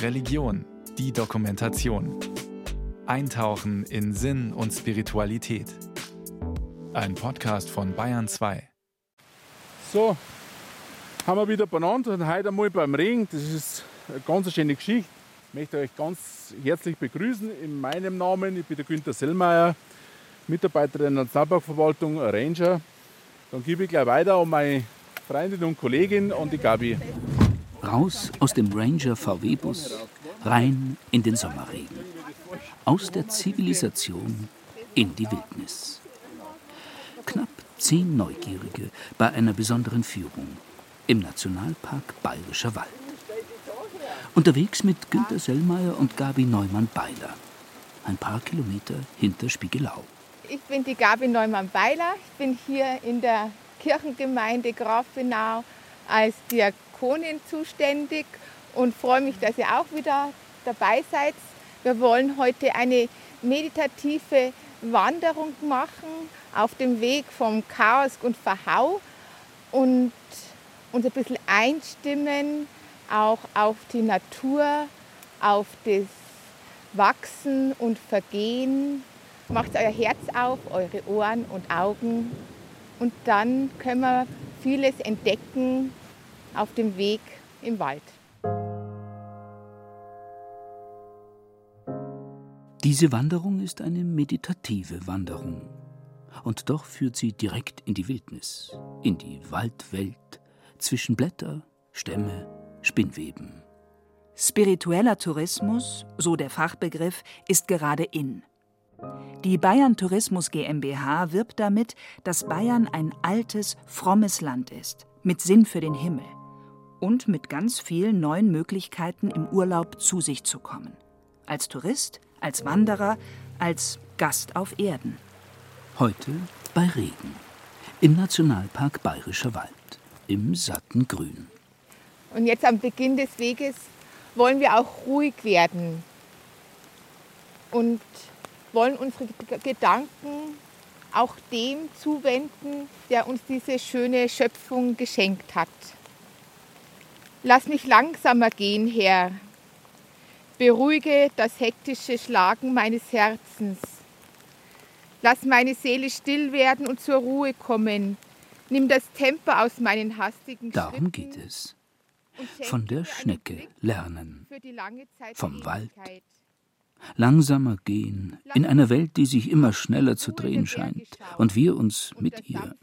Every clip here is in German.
Religion, die Dokumentation. Eintauchen in Sinn und Spiritualität. Ein Podcast von Bayern 2. So, haben wir wieder beieinander und heute einmal beim Regen. Das ist eine ganz schöne Geschichte. Ich möchte euch ganz herzlich begrüßen in meinem Namen. Ich bin der Günther Sellmeier, Mitarbeiter der Nationalparkverwaltung, Ranger. Dann gebe ich gleich weiter an meine Freundin und Kollegin, an die Gabi. Raus aus dem Ranger-VW-Bus, rein in den Sommerregen. Aus der Zivilisation in die Wildnis. Knapp 10 Neugierige bei einer besonderen Führung im Nationalpark Bayerischer Wald. Unterwegs mit Günther Sellmeier und Gabi Neumann-Beiler. Ein paar Kilometer hinter Spiegelau. Ich bin die Gabi Neumann-Beiler. Ich bin hier in der Kirchengemeinde Grafenau als Diakonin zuständig und freue mich, dass ihr auch wieder dabei seid. Wir wollen heute eine meditative Wanderung machen auf dem Weg vom Chaos und Verhau und uns ein bisschen einstimmen, auch auf die Natur, auf das Wachsen und Vergehen. Macht euer Herz auf, eure Ohren und Augen. Und dann können wir vieles entdecken auf dem Weg im Wald. Diese Wanderung ist eine meditative Wanderung. Und doch führt sie direkt in die Wildnis, in die Waldwelt, zwischen Blätter, Stämme, Spinnweben. Spiritueller Tourismus, so der Fachbegriff, ist gerade in. Die Bayern Tourismus GmbH wirbt damit, dass Bayern ein altes, frommes Land ist, mit Sinn für den Himmel und mit ganz vielen neuen Möglichkeiten im Urlaub zu sich zu kommen. Als Tourist, als Wanderer, als Gast auf Erden. Heute bei Regen, im Nationalpark Bayerischer Wald, im satten Grün. Und jetzt am Beginn des Weges wollen wir auch ruhig werden und wollen unsere Gedanken auch dem zuwenden, der uns diese schöne Schöpfung geschenkt hat. Lass mich langsamer gehen, Herr. Beruhige das hektische Schlagen meines Herzens. Lass meine Seele still werden und zur Ruhe kommen. Nimm das Tempo aus meinen hastigen Schritten. Darum geht es. Von der Schnecke lernen, vom Wald, langsamer gehen, in einer Welt, die sich immer schneller zu drehen scheint und wir uns mit ihr,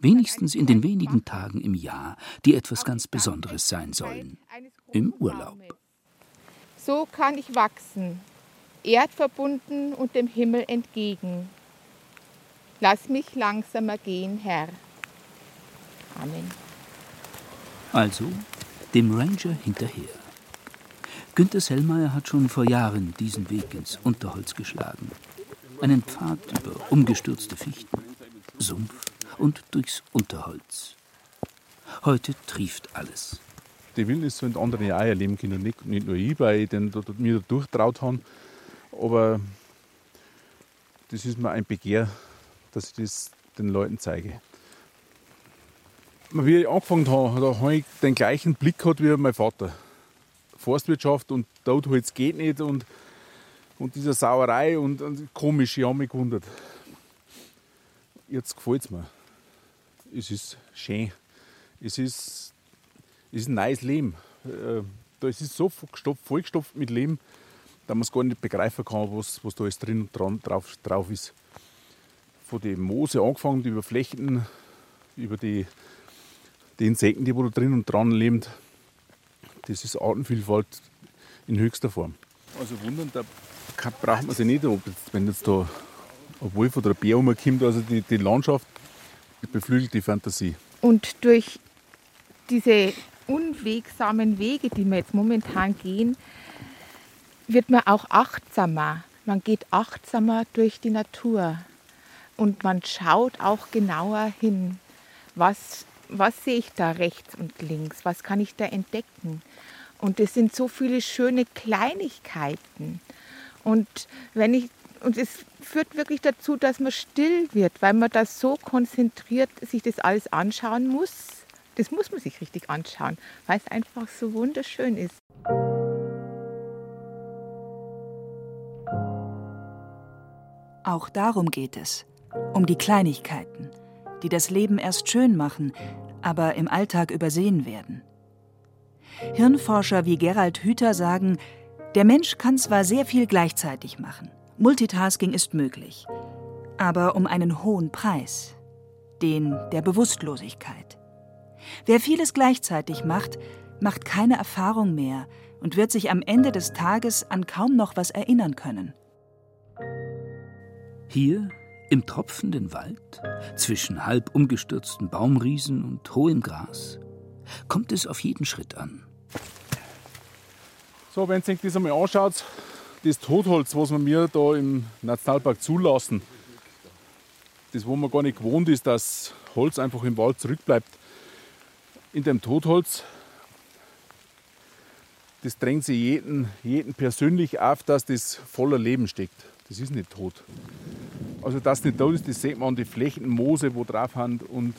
wenigstens in den wenigen Tagen im Jahr, die etwas ganz Besonderes sein sollen, im Urlaub. So kann ich wachsen, erdverbunden und dem Himmel entgegen. Lass mich langsamer gehen, Herr. Amen. Also dem Ranger hinterher. Günther Sellmeier hat schon vor Jahren diesen Weg ins Unterholz geschlagen. Einen Pfad über umgestürzte Fichten, Sumpf und durchs Unterholz. Heute trieft alles. Die Wildnis sollen andere auch erleben können, nicht nur ich, weil ich mir da durchtraut habe. Aber das ist mir ein Begehr, dass ich das den Leuten zeige. Wie ich angefangen habe, da habe ich den gleichen Blick gehabt wie mein Vater. Forstwirtschaft und Totholz geht nicht und diese Sauerei und komisch, ich habe mich gewundert. Jetzt gefällt es mir. Es ist schön. Es ist ein neues Leben. Es ist so vollgestopft mit Leben, dass man es gar nicht begreifen kann, was da alles drin und drauf ist. Von den Moosen angefangen, über Flechten, über die Insekten, die da drin und dran leben, das ist Artenvielfalt in höchster Form. Also wundern, da braucht man sich nicht, wenn jetzt da ein Wolf oder ein Bär rumkommt, also die Landschaft beflügelt die Fantasie. Und durch diese unwegsamen Wege, die wir jetzt momentan gehen, wird man auch achtsamer. Man geht achtsamer durch die Natur und man schaut auch genauer hin, was sehe ich da rechts und links? Was kann ich da entdecken? Und es sind so viele schöne Kleinigkeiten. Und es führt wirklich dazu, dass man still wird, weil man da so konzentriert sich das alles anschauen muss, Das muss man sich richtig anschauen, weil es einfach so wunderschön ist. Auch darum geht es, um die Kleinigkeiten, die das Leben erst schön machen, aber im Alltag übersehen werden. Hirnforscher wie Gerald Hüther sagen, der Mensch kann zwar sehr viel gleichzeitig machen, Multitasking ist möglich, aber um einen hohen Preis, den der Bewusstlosigkeit. Wer vieles gleichzeitig macht, macht keine Erfahrung mehr und wird sich am Ende des Tages an kaum noch was erinnern können. Hier, im tropfenden Wald, zwischen halb umgestürzten Baumriesen und hohem Gras, kommt es auf jeden Schritt an. So, wenn ihr euch das einmal anschaut, das Totholz, was wir mir da im Nationalpark zulassen, das, wo man gar nicht gewohnt ist, dass Holz einfach im Wald zurückbleibt, in dem Totholz, das drängt sich jeden persönlich auf, dass das voller Leben steckt. Das ist nicht tot. Also dass es nicht tot ist, das sieht man an den Flächen, Moose, die drauf sind, und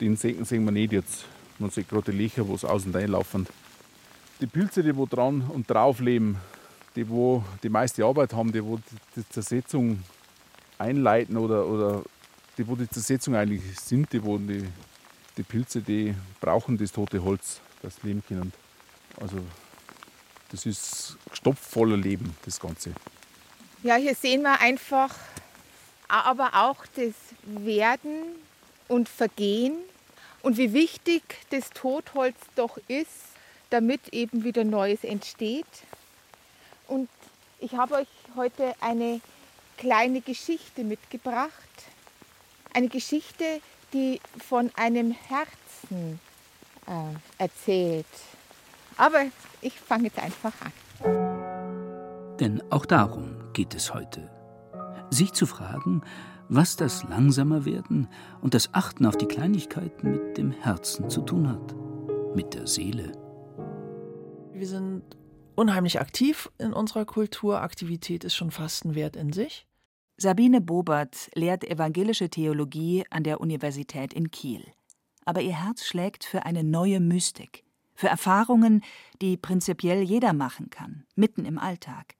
die Insekten sehen wir nicht jetzt. Man sieht gerade die Löcher, die außen reinlaufen. Die Pilze, die wo dran und drauf leben, die wo die meiste Arbeit haben, die wo die Zersetzung einleiten oder die wo die Zersetzung eigentlich sind, die wo die Pilze, die brauchen das tote Holz, das leben können. Also das ist gestopft voller Leben, das Ganze. Ja, hier sehen wir einfach, aber auch das Werden und Vergehen und wie wichtig das Totholz doch ist, damit eben wieder Neues entsteht. Und ich habe euch heute eine kleine Geschichte mitgebracht. Eine Geschichte, die von einem Herzen erzählt. Aber ich fange jetzt einfach an. Denn auch darum geht es heute. Sich zu fragen, was das Langsamerwerden und das Achten auf die Kleinigkeiten mit dem Herzen zu tun hat. Mit der Seele. Wir sind unheimlich aktiv in unserer Kultur. Aktivität ist schon fast ein Wert in sich. Sabine Bobert lehrt evangelische Theologie an der Universität in Kiel. Aber ihr Herz schlägt für eine neue Mystik, für Erfahrungen, die prinzipiell jeder machen kann, mitten im Alltag.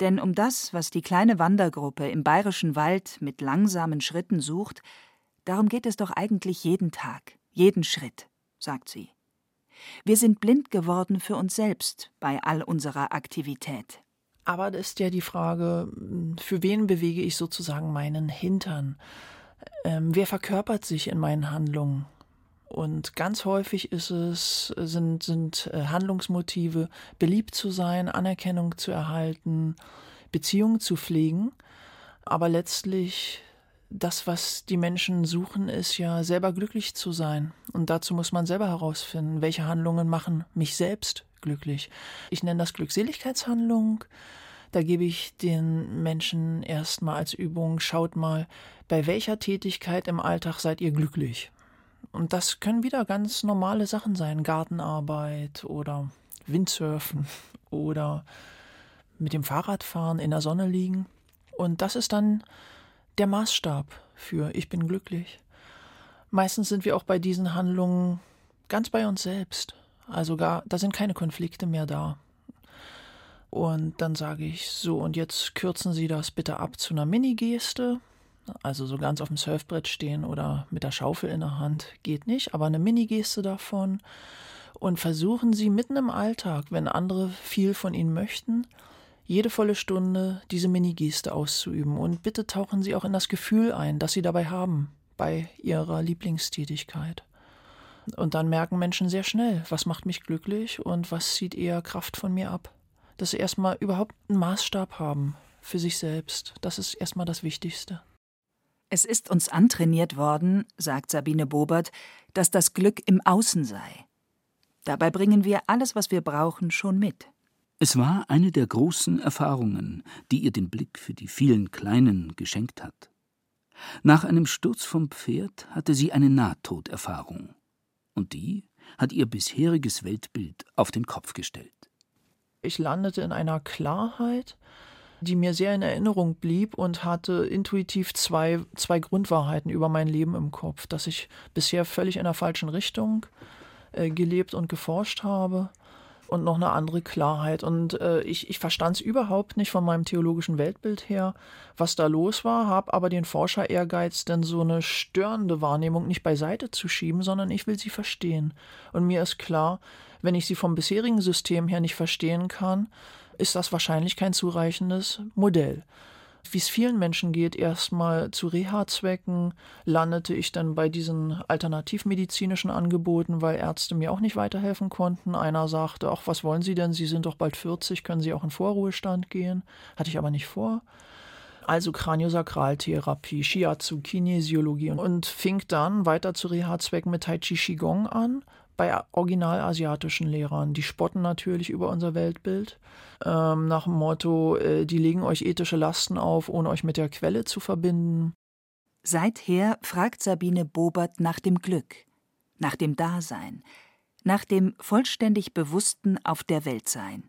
Denn um das, was die kleine Wandergruppe im Bayerischen Wald mit langsamen Schritten sucht, darum geht es doch eigentlich jeden Tag, jeden Schritt, sagt sie. Wir sind blind geworden für uns selbst bei all unserer Aktivität. Aber das ist ja die Frage, für wen bewege ich sozusagen meinen Hintern? Wer verkörpert sich in meinen Handlungen? Und ganz häufig sind Handlungsmotive, beliebt zu sein, Anerkennung zu erhalten, Beziehungen zu pflegen. Aber letztlich das, was die Menschen suchen, ist ja selber glücklich zu sein. Und dazu muss man selber herausfinden, welche Handlungen machen mich selbst glücklich. Ich nenne das Glückseligkeitshandlung. Da gebe ich den Menschen erstmal als Übung, schaut mal, bei welcher Tätigkeit im Alltag seid ihr glücklich? Und das können wieder ganz normale Sachen sein. Gartenarbeit oder Windsurfen oder mit dem Fahrrad fahren, in der Sonne liegen. Und das ist dann der Maßstab für ich bin glücklich. Meistens sind wir auch bei diesen Handlungen ganz bei uns selbst. Also da sind keine Konflikte mehr da. Und dann sage ich so, und jetzt kürzen Sie das bitte ab zu einer Mini-Geste. Also so ganz auf dem Surfbrett stehen oder mit der Schaufel in der Hand geht nicht, aber eine Mini-Geste davon. Und versuchen Sie mitten im Alltag, wenn andere viel von Ihnen möchten, jede volle Stunde diese Mini-Geste auszuüben. Und bitte tauchen Sie auch in das Gefühl ein, das Sie dabei haben, bei Ihrer Lieblingstätigkeit. Und dann merken Menschen sehr schnell, was macht mich glücklich und was zieht eher Kraft von mir ab. Dass sie erstmal überhaupt einen Maßstab haben für sich selbst, das ist erstmal das Wichtigste. Es ist uns antrainiert worden, sagt Sabine Bobert, dass das Glück im Außen sei. Dabei bringen wir alles, was wir brauchen, schon mit. Es war eine der großen Erfahrungen, die ihr den Blick für die vielen Kleinen geschenkt hat. Nach einem Sturz vom Pferd hatte sie eine Nahtoderfahrung. Und die hat ihr bisheriges Weltbild auf den Kopf gestellt. Ich landete in einer Klarheit, die mir sehr in Erinnerung blieb und hatte intuitiv zwei Grundwahrheiten über mein Leben im Kopf, dass ich bisher völlig in der falschen Richtung gelebt und geforscht habe und noch eine andere Klarheit. Und ich verstand es überhaupt nicht von meinem theologischen Weltbild her, was da los war, habe aber den Forscher-Ehrgeiz, denn so eine störende Wahrnehmung nicht beiseite zu schieben, sondern ich will sie verstehen. Und mir ist klar, wenn ich sie vom bisherigen System her nicht verstehen kann, ist das wahrscheinlich kein zureichendes Modell. Wie es vielen Menschen geht, erstmal zu Reha-Zwecken landete ich dann bei diesen alternativmedizinischen Angeboten, weil Ärzte mir auch nicht weiterhelfen konnten. Einer sagte, ach, was wollen Sie denn? Sie sind doch bald 40, können Sie auch in Vorruhestand gehen? Hatte ich aber nicht vor. Also Kraniosakraltherapie, Shiatsu, Kinesiologie und fing dann weiter zu Reha-Zwecken mit Tai Chi Qigong an. Bei originalasiatischen Lehrern, die spotten natürlich über unser Weltbild, nach dem Motto, die legen euch ethische Lasten auf, ohne euch mit der Quelle zu verbinden. Seither fragt Sabine Bobert nach dem Glück, nach dem Dasein, nach dem vollständig bewussten Auf der Welt sein.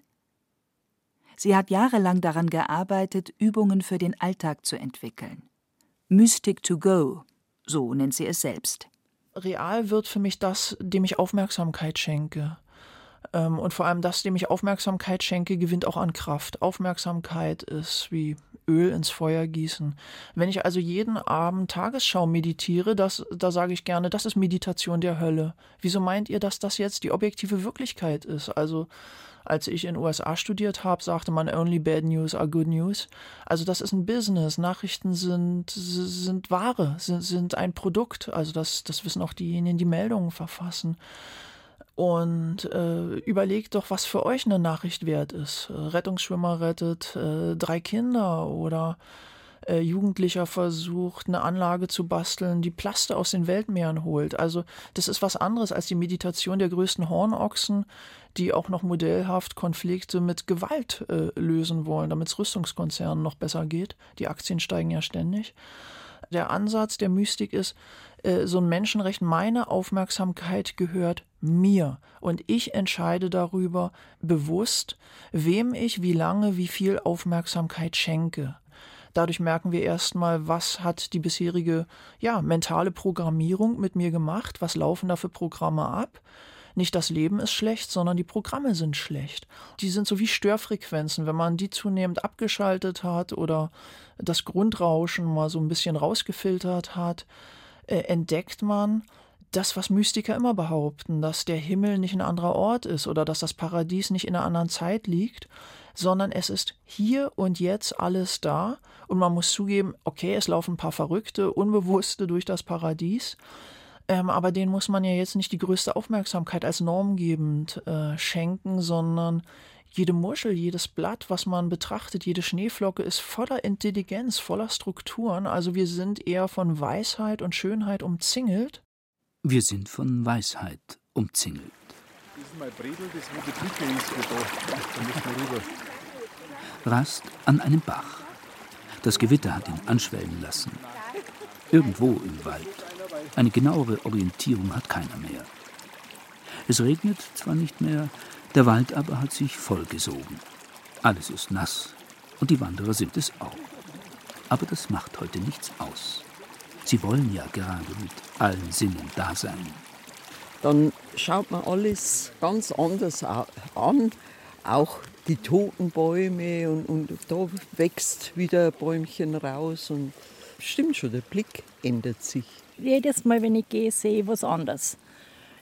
Sie hat jahrelang daran gearbeitet, Übungen für den Alltag zu entwickeln. Mystic to go, so nennt sie es selbst. Real wird für mich das, dem ich Aufmerksamkeit schenke. Und vor allem das, dem ich Aufmerksamkeit schenke, gewinnt auch an Kraft. Aufmerksamkeit ist wie Öl ins Feuer gießen. Wenn ich also jeden Abend Tagesschau meditiere, da sage ich gerne, das ist Meditation der Hölle. Wieso meint ihr, dass das jetzt die objektive Wirklichkeit ist? Also als ich in den USA studiert habe, sagte man, only bad news are good news. Also das ist ein Business. Nachrichten sind Ware, sind ein Produkt. Also das wissen auch diejenigen, die Meldungen verfassen. Und überlegt doch, was für euch eine Nachricht wert ist. Rettungsschwimmer rettet 3 Kinder oder Jugendlicher versucht, eine Anlage zu basteln, die Plaste aus den Weltmeeren holt. Also das ist was anderes als die Meditation der größten Hornochsen, die auch noch modellhaft Konflikte mit Gewalt lösen wollen, damit es Rüstungskonzernen noch besser geht. Die Aktien steigen ja ständig. Der Ansatz der Mystik ist, so ein Menschenrecht, meine Aufmerksamkeit gehört mir und ich entscheide darüber bewusst, wem ich wie lange, wie viel Aufmerksamkeit schenke. Dadurch merken wir erstmal, was hat die bisherige mentale Programmierung mit mir gemacht, was laufen da für Programme ab. Nicht das Leben ist schlecht, sondern die Programme sind schlecht. Die sind so wie Störfrequenzen. Wenn man die zunehmend abgeschaltet hat oder das Grundrauschen mal so ein bisschen rausgefiltert hat, entdeckt man das, was Mystiker immer behaupten, dass der Himmel nicht ein anderer Ort ist oder dass das Paradies nicht in einer anderen Zeit liegt, sondern es ist hier und jetzt alles da und man muss zugeben, okay, es laufen ein paar Verrückte, Unbewusste durch das Paradies, aber denen muss man ja jetzt nicht die größte Aufmerksamkeit als normgebend schenken, sondern jede Muschel, jedes Blatt, was man betrachtet, jede Schneeflocke ist voller Intelligenz, voller Strukturen. Also wir sind eher von Weisheit und Schönheit umzingelt. Wir sind von Weisheit umzingelt. Das ist mein Bredel, das gute Dicke ist für da. Da müssen wir rüber. Rast an einem Bach. Das Gewitter hat ihn anschwellen lassen. Irgendwo im Wald. Eine genauere Orientierung hat keiner mehr. Es regnet zwar nicht mehr, der Wald aber hat sich vollgesogen. Alles ist nass und die Wanderer sind es auch. Aber das macht heute nichts aus. Sie wollen ja gerade mit allen Sinnen da sein. Dann schaut man alles ganz anders an. Auch die toten Bäume und da wächst wieder ein Bäumchen raus. Und stimmt schon, der Blick ändert sich. Jedes Mal, wenn ich gehe, sehe ich was anderes.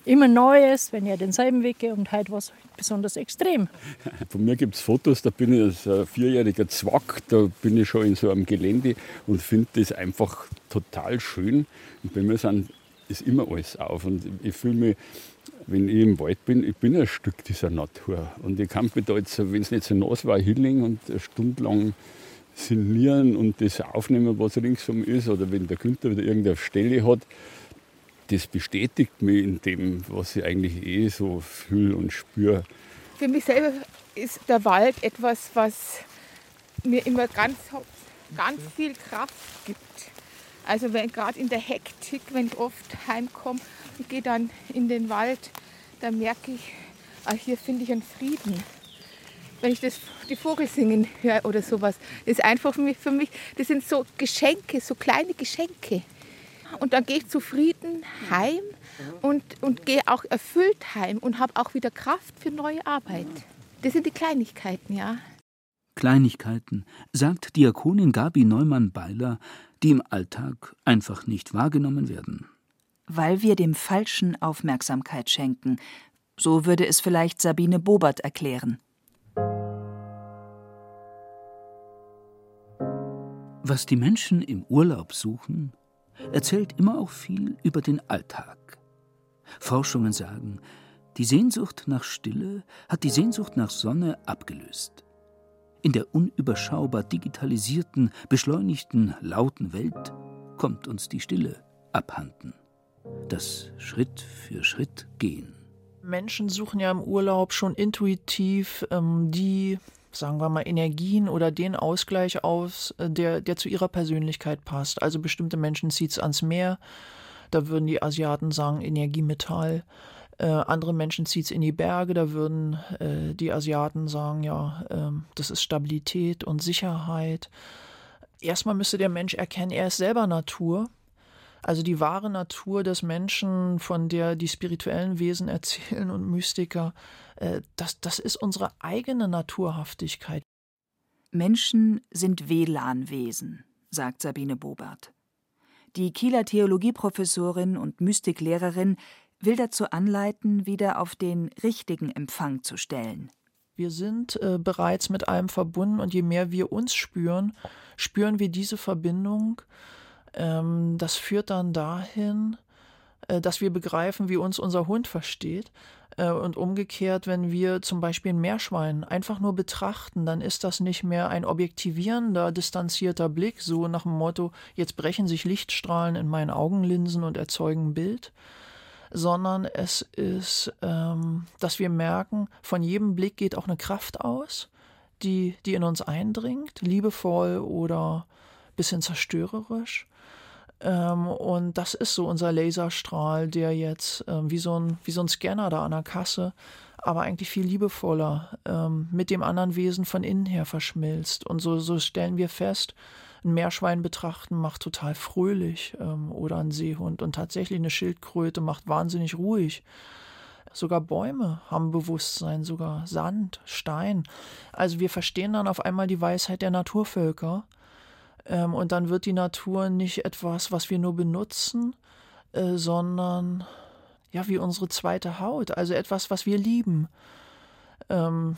Immer Neues, wenn ich denselben Weg gehe und heute war es besonders extrem. Von mir gibt es Fotos, da bin ich als 4-jähriger Zwack, da bin ich schon in so einem Gelände und finde das einfach total schön. Und bei mir ist immer alles auf und ich fühle mich, wenn ich im Wald bin, ich bin ein Stück dieser Natur. Und ich kann mich da jetzt, wenn es nicht so nass war, hinlegen und eine Stunde lang sinnieren und das aufnehmen, was ringsum ist. Oder wenn der Günther wieder irgendeine Stelle hat, das bestätigt mich in dem, was ich eigentlich so fühle und spüre. Für mich selber ist der Wald etwas, was mir immer ganz viel Kraft gibt. Also wenn gerade in der Hektik, wenn ich oft heimkomme und gehe dann in den Wald, dann merke ich, hier finde ich einen Frieden. wenn ich das, die Vogel singen höre oder sowas. Das ist einfach für mich, das sind so Geschenke, so kleine Geschenke. Und dann gehe ich zufrieden heim und gehe auch erfüllt heim und habe auch wieder Kraft für neue Arbeit. Das sind die Kleinigkeiten, ja. Kleinigkeiten, sagt Diakonin Gabi Neumann-Beiler, die im Alltag einfach nicht wahrgenommen werden. Weil wir dem Falschen Aufmerksamkeit schenken. So würde es vielleicht Sabine Bobert erklären. Was die Menschen im Urlaub suchen, erzählt immer auch viel über den Alltag. Forschungen sagen, die Sehnsucht nach Stille hat die Sehnsucht nach Sonne abgelöst. In der unüberschaubar digitalisierten, beschleunigten, lauten Welt kommt uns die Stille abhanden. Das Schritt für Schritt gehen. Menschen suchen ja im Urlaub schon intuitiv die, sagen wir mal, Energien oder den Ausgleich aus, der zu ihrer Persönlichkeit passt. Also bestimmte Menschen zieht es ans Meer, da würden die Asiaten sagen Energiemetall. Andere Menschen zieht es in die Berge, da würden die Asiaten sagen, ja, das ist Stabilität und Sicherheit. Erstmal müsste der Mensch erkennen, er ist selber Natur. Also die wahre Natur des Menschen, von der die spirituellen Wesen erzählen und Mystiker, das ist unsere eigene Naturhaftigkeit. Menschen sind WLAN-Wesen, sagt Sabine Bobert. Die Kieler Theologieprofessorin und Mystiklehrerin will dazu anleiten, wieder auf den richtigen Empfang zu stellen. Wir sind bereits mit allem verbunden und je mehr wir uns spüren, spüren wir diese Verbindung. Das führt dann dahin, dass wir begreifen, wie uns unser Hund versteht. Und umgekehrt, wenn wir zum Beispiel ein Meerschwein einfach nur betrachten, dann ist das nicht mehr ein objektivierender, distanzierter Blick, so nach dem Motto, jetzt brechen sich Lichtstrahlen in meinen Augenlinsen und erzeugen ein Bild, sondern es ist, dass wir merken, von jedem Blick geht auch eine Kraft aus, die in uns eindringt, liebevoll oder ein bisschen zerstörerisch. Und das ist so unser Laserstrahl, der jetzt wie so ein Scanner da an der Kasse, aber eigentlich viel liebevoller mit dem anderen Wesen von innen her verschmilzt. Und so stellen wir fest, ein Meerschwein betrachten macht total fröhlich oder ein Seehund und tatsächlich eine Schildkröte macht wahnsinnig ruhig. Sogar Bäume haben Bewusstsein, sogar Sand, Stein. Also wir verstehen dann auf einmal die Weisheit der Naturvölker und dann wird die Natur nicht etwas, was wir nur benutzen, sondern ja wie unsere zweite Haut, also etwas, was wir lieben.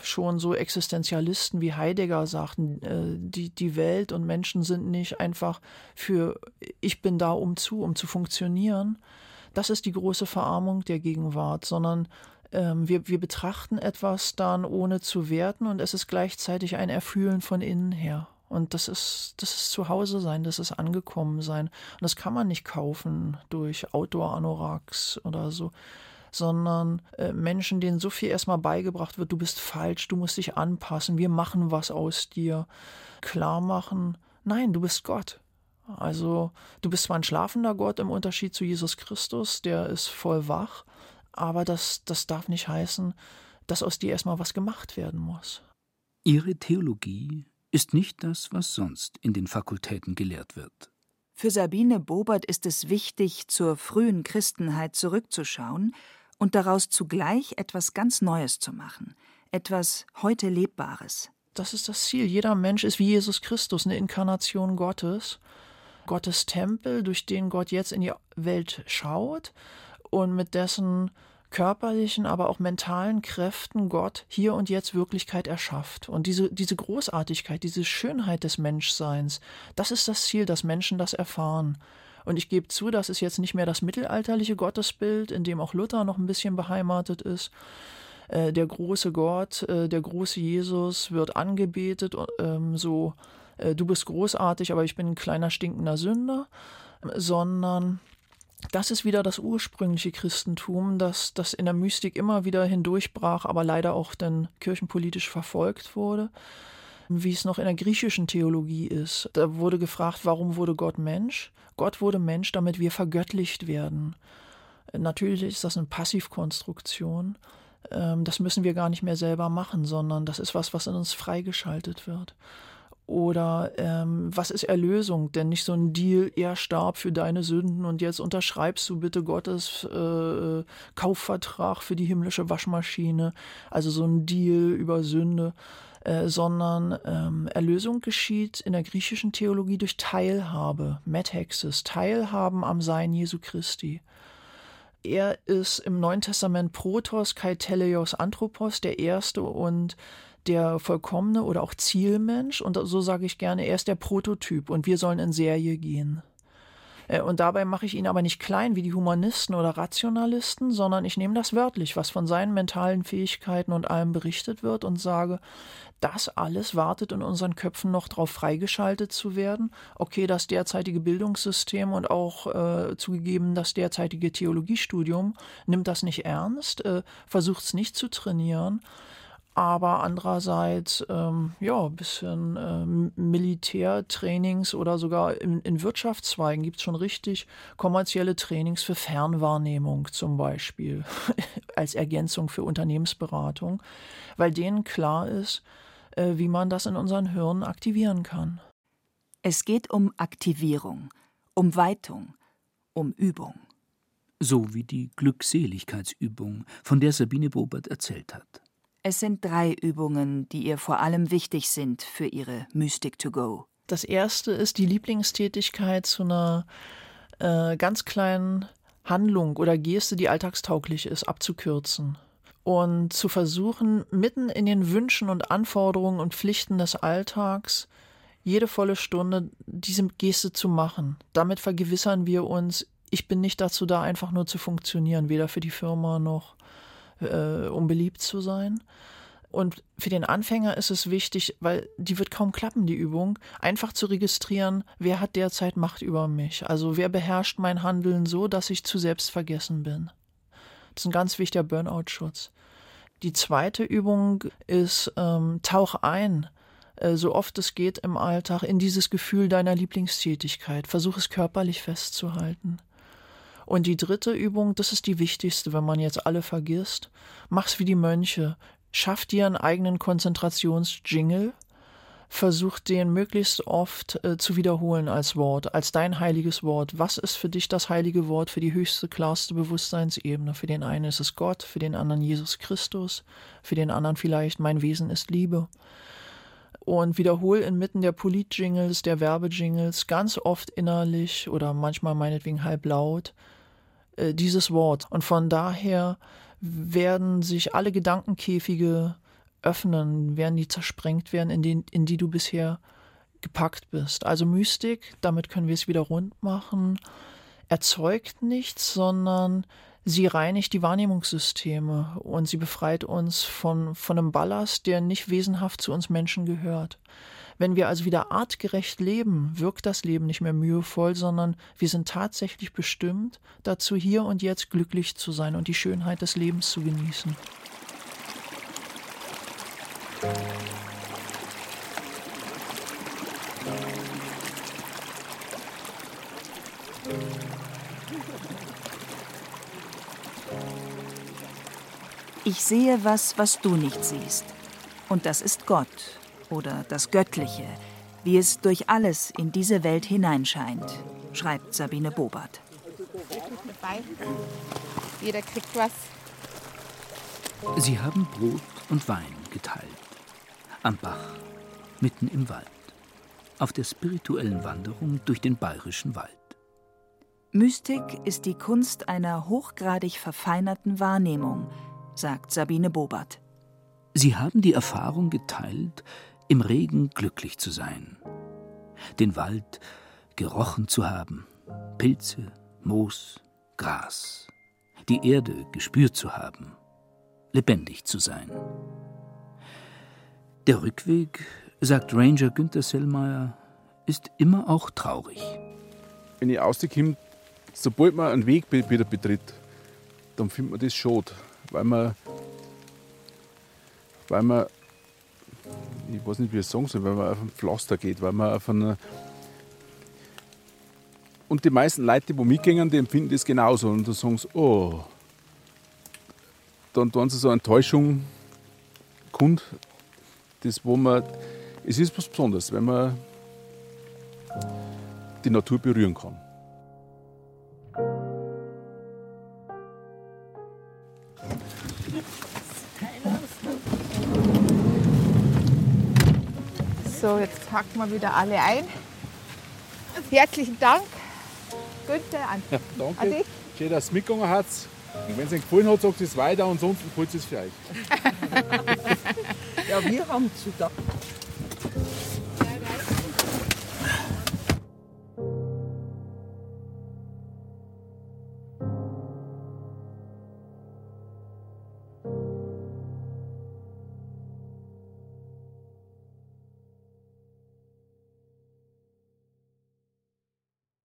Schon so Existenzialisten wie Heidegger sagten, die Welt und Menschen sind nicht einfach für ich bin da um zu funktionieren. Das ist die große Verarmung der Gegenwart, sondern wir betrachten etwas dann ohne zu werten und es ist gleichzeitig ein Erfühlen von innen her. Und das ist Zuhause sein, das ist angekommen sein. Und das kann man nicht kaufen durch Outdoor-Anoraks oder so. Sondern Menschen, denen so viel erstmal beigebracht wird, du bist falsch, du musst dich anpassen, wir machen was aus dir, klar machen, nein, du bist Gott. Also du bist zwar ein schlafender Gott im Unterschied zu Jesus Christus, der ist voll wach, aber das darf nicht heißen, dass aus dir erstmal was gemacht werden muss. Ihre Theologie ist nicht das, was sonst in den Fakultäten gelehrt wird. Für Sabine Bobert ist es wichtig, zur frühen Christenheit zurückzuschauen und daraus zugleich etwas ganz Neues zu machen, etwas heute Lebbares. Das ist das Ziel. Jeder Mensch ist wie Jesus Christus, eine Inkarnation Gottes, Gottes Tempel, durch den Gott jetzt in die Welt schaut und mit dessen körperlichen, aber auch mentalen Kräften Gott hier und jetzt Wirklichkeit erschafft. Und diese Großartigkeit, diese Schönheit des Menschseins, das ist das Ziel, dass Menschen das erfahren. Und ich gebe zu, das ist jetzt nicht mehr das mittelalterliche Gottesbild, in dem auch Luther noch ein bisschen beheimatet ist. Der große Gott, der große Jesus wird angebetet, du bist großartig, aber ich bin ein kleiner stinkender Sünder, sondern das ist wieder das ursprüngliche Christentum, das in der Mystik immer wieder hindurchbrach, aber leider auch dann kirchenpolitisch verfolgt wurde, wie es noch in der griechischen Theologie ist. Da wurde gefragt, warum wurde Gott Mensch? Gott wurde Mensch, damit wir vergöttlicht werden. Natürlich ist das eine Passivkonstruktion, Das müssen wir gar nicht mehr selber machen, sondern das ist was, was in uns freigeschaltet wird. Oder was ist Erlösung? Denn nicht so ein Deal, er starb für deine Sünden und jetzt unterschreibst du bitte Gottes Kaufvertrag für die himmlische Waschmaschine. Also so ein Deal über Sünde. Sondern Erlösung geschieht in der griechischen Theologie durch Teilhabe, Methexis, Teilhaben am Sein Jesu Christi. Er ist im Neuen Testament Protos, Kai Teleios, Anthropos, der Erste und der Vollkommene oder auch Zielmensch. Und so sage ich gerne, er ist der Prototyp und wir sollen in Serie gehen. Und dabei mache ich ihn aber nicht klein wie die Humanisten oder Rationalisten, sondern ich nehme das wörtlich, was von seinen mentalen Fähigkeiten und allem berichtet wird und sage, das alles wartet in unseren Köpfen noch drauf, freigeschaltet zu werden. Okay, das derzeitige Bildungssystem und auch zugegeben das derzeitige Theologiestudium nimmt das nicht ernst, versucht es nicht zu trainieren. Aber andererseits, ein bisschen Militärtrainings oder sogar in Wirtschaftszweigen gibt es schon richtig kommerzielle Trainings für Fernwahrnehmung zum Beispiel als Ergänzung für Unternehmensberatung, weil denen klar ist, wie man das in unseren Hirnen aktivieren kann. Es geht um Aktivierung, um Weitung, um Übung. So wie die Glückseligkeitsübung, von der Sabine Bobert erzählt hat. Es sind 3 Übungen, die ihr vor allem wichtig sind für ihre Mystic to go. Das erste ist die Lieblingstätigkeit zu einer ganz kleinen Handlung oder Geste, die alltagstauglich ist, abzukürzen. Und zu versuchen, mitten in den Wünschen und Anforderungen und Pflichten des Alltags jede volle Stunde diese Geste zu machen. Damit vergewissern wir uns, ich bin nicht dazu da, einfach nur zu funktionieren, weder für die Firma noch um beliebt zu sein. Und für den Anfänger ist es wichtig, weil die wird kaum klappen, die Übung, einfach zu registrieren, wer hat derzeit Macht über mich. Also wer beherrscht mein Handeln so, dass ich zu selbstvergessen bin. Das ist ein ganz wichtiger Burnout-Schutz. Die zweite Übung ist, tauch ein, so oft es geht im Alltag, in dieses Gefühl deiner Lieblingstätigkeit. Versuch es körperlich festzuhalten. Und die dritte Übung, das ist die wichtigste, wenn man jetzt alle vergisst, mach's wie die Mönche, schaff dir einen eigenen Konzentrationsjingle, versuch den möglichst oft zu wiederholen als Wort, als dein heiliges Wort. Was ist für dich das heilige Wort für die höchste, klarste Bewusstseinsebene? Für den einen ist es Gott, für den anderen Jesus Christus, für den anderen vielleicht mein Wesen ist Liebe. Und wiederhole inmitten der Polit-Jingles, der Werbe-Jingles ganz oft innerlich oder manchmal meinetwegen halblaut, dieses Wort. Und von daher werden sich alle Gedankenkäfige öffnen, werden die zersprengt werden, in die du bisher gepackt bist. Also Mystik, damit können wir es wieder rund machen, erzeugt nichts, sondern sie reinigt die Wahrnehmungssysteme und sie befreit uns von einem Ballast, der nicht wesenhaft zu uns Menschen gehört. Wenn wir also wieder artgerecht leben, wirkt das Leben nicht mehr mühevoll, sondern wir sind tatsächlich bestimmt dazu, hier und jetzt glücklich zu sein und die Schönheit des Lebens zu genießen. Ich sehe was, was du nicht siehst. Und das ist Gott oder das Göttliche, wie es durch alles in diese Welt hineinscheint, schreibt Sabine Bobert. Jeder kriegt was. Sie haben Brot und Wein geteilt. Am Bach, mitten im Wald. Auf der spirituellen Wanderung durch den Bayerischen Wald. Mystik ist die Kunst einer hochgradig verfeinerten Wahrnehmung, sagt Sabine Bobert. Sie haben die Erfahrung geteilt, im Regen glücklich zu sein. Den Wald gerochen zu haben, Pilze, Moos, Gras. Die Erde gespürt zu haben, lebendig zu sein. Der Rückweg, sagt Ranger Günther Sellmeier, ist immer auch traurig. Wenn ich rauskomme, sobald man einen Weg wieder betritt, dann findet man das schade. Weil man, ich weiß nicht, wie ich es sagen soll, weil man auf ein Pflaster geht, weil man auf eine. Und die meisten Leute, die mitgehen, die empfinden das genauso. Und dann sagen sie, oh, dann tun sie so eine Enttäuschung kund. Es ist was Besonderes, wenn man die Natur berühren kann. So, jetzt hacken wir wieder alle ein. Herzlichen Dank, Günther, ja, danke. An dich. Schön, dass es mitgegangen hat. Und wenn es Ihnen gefallen hat, sagt es weiter, ansonsten holt es für euch. Ja, wir haben zu danken.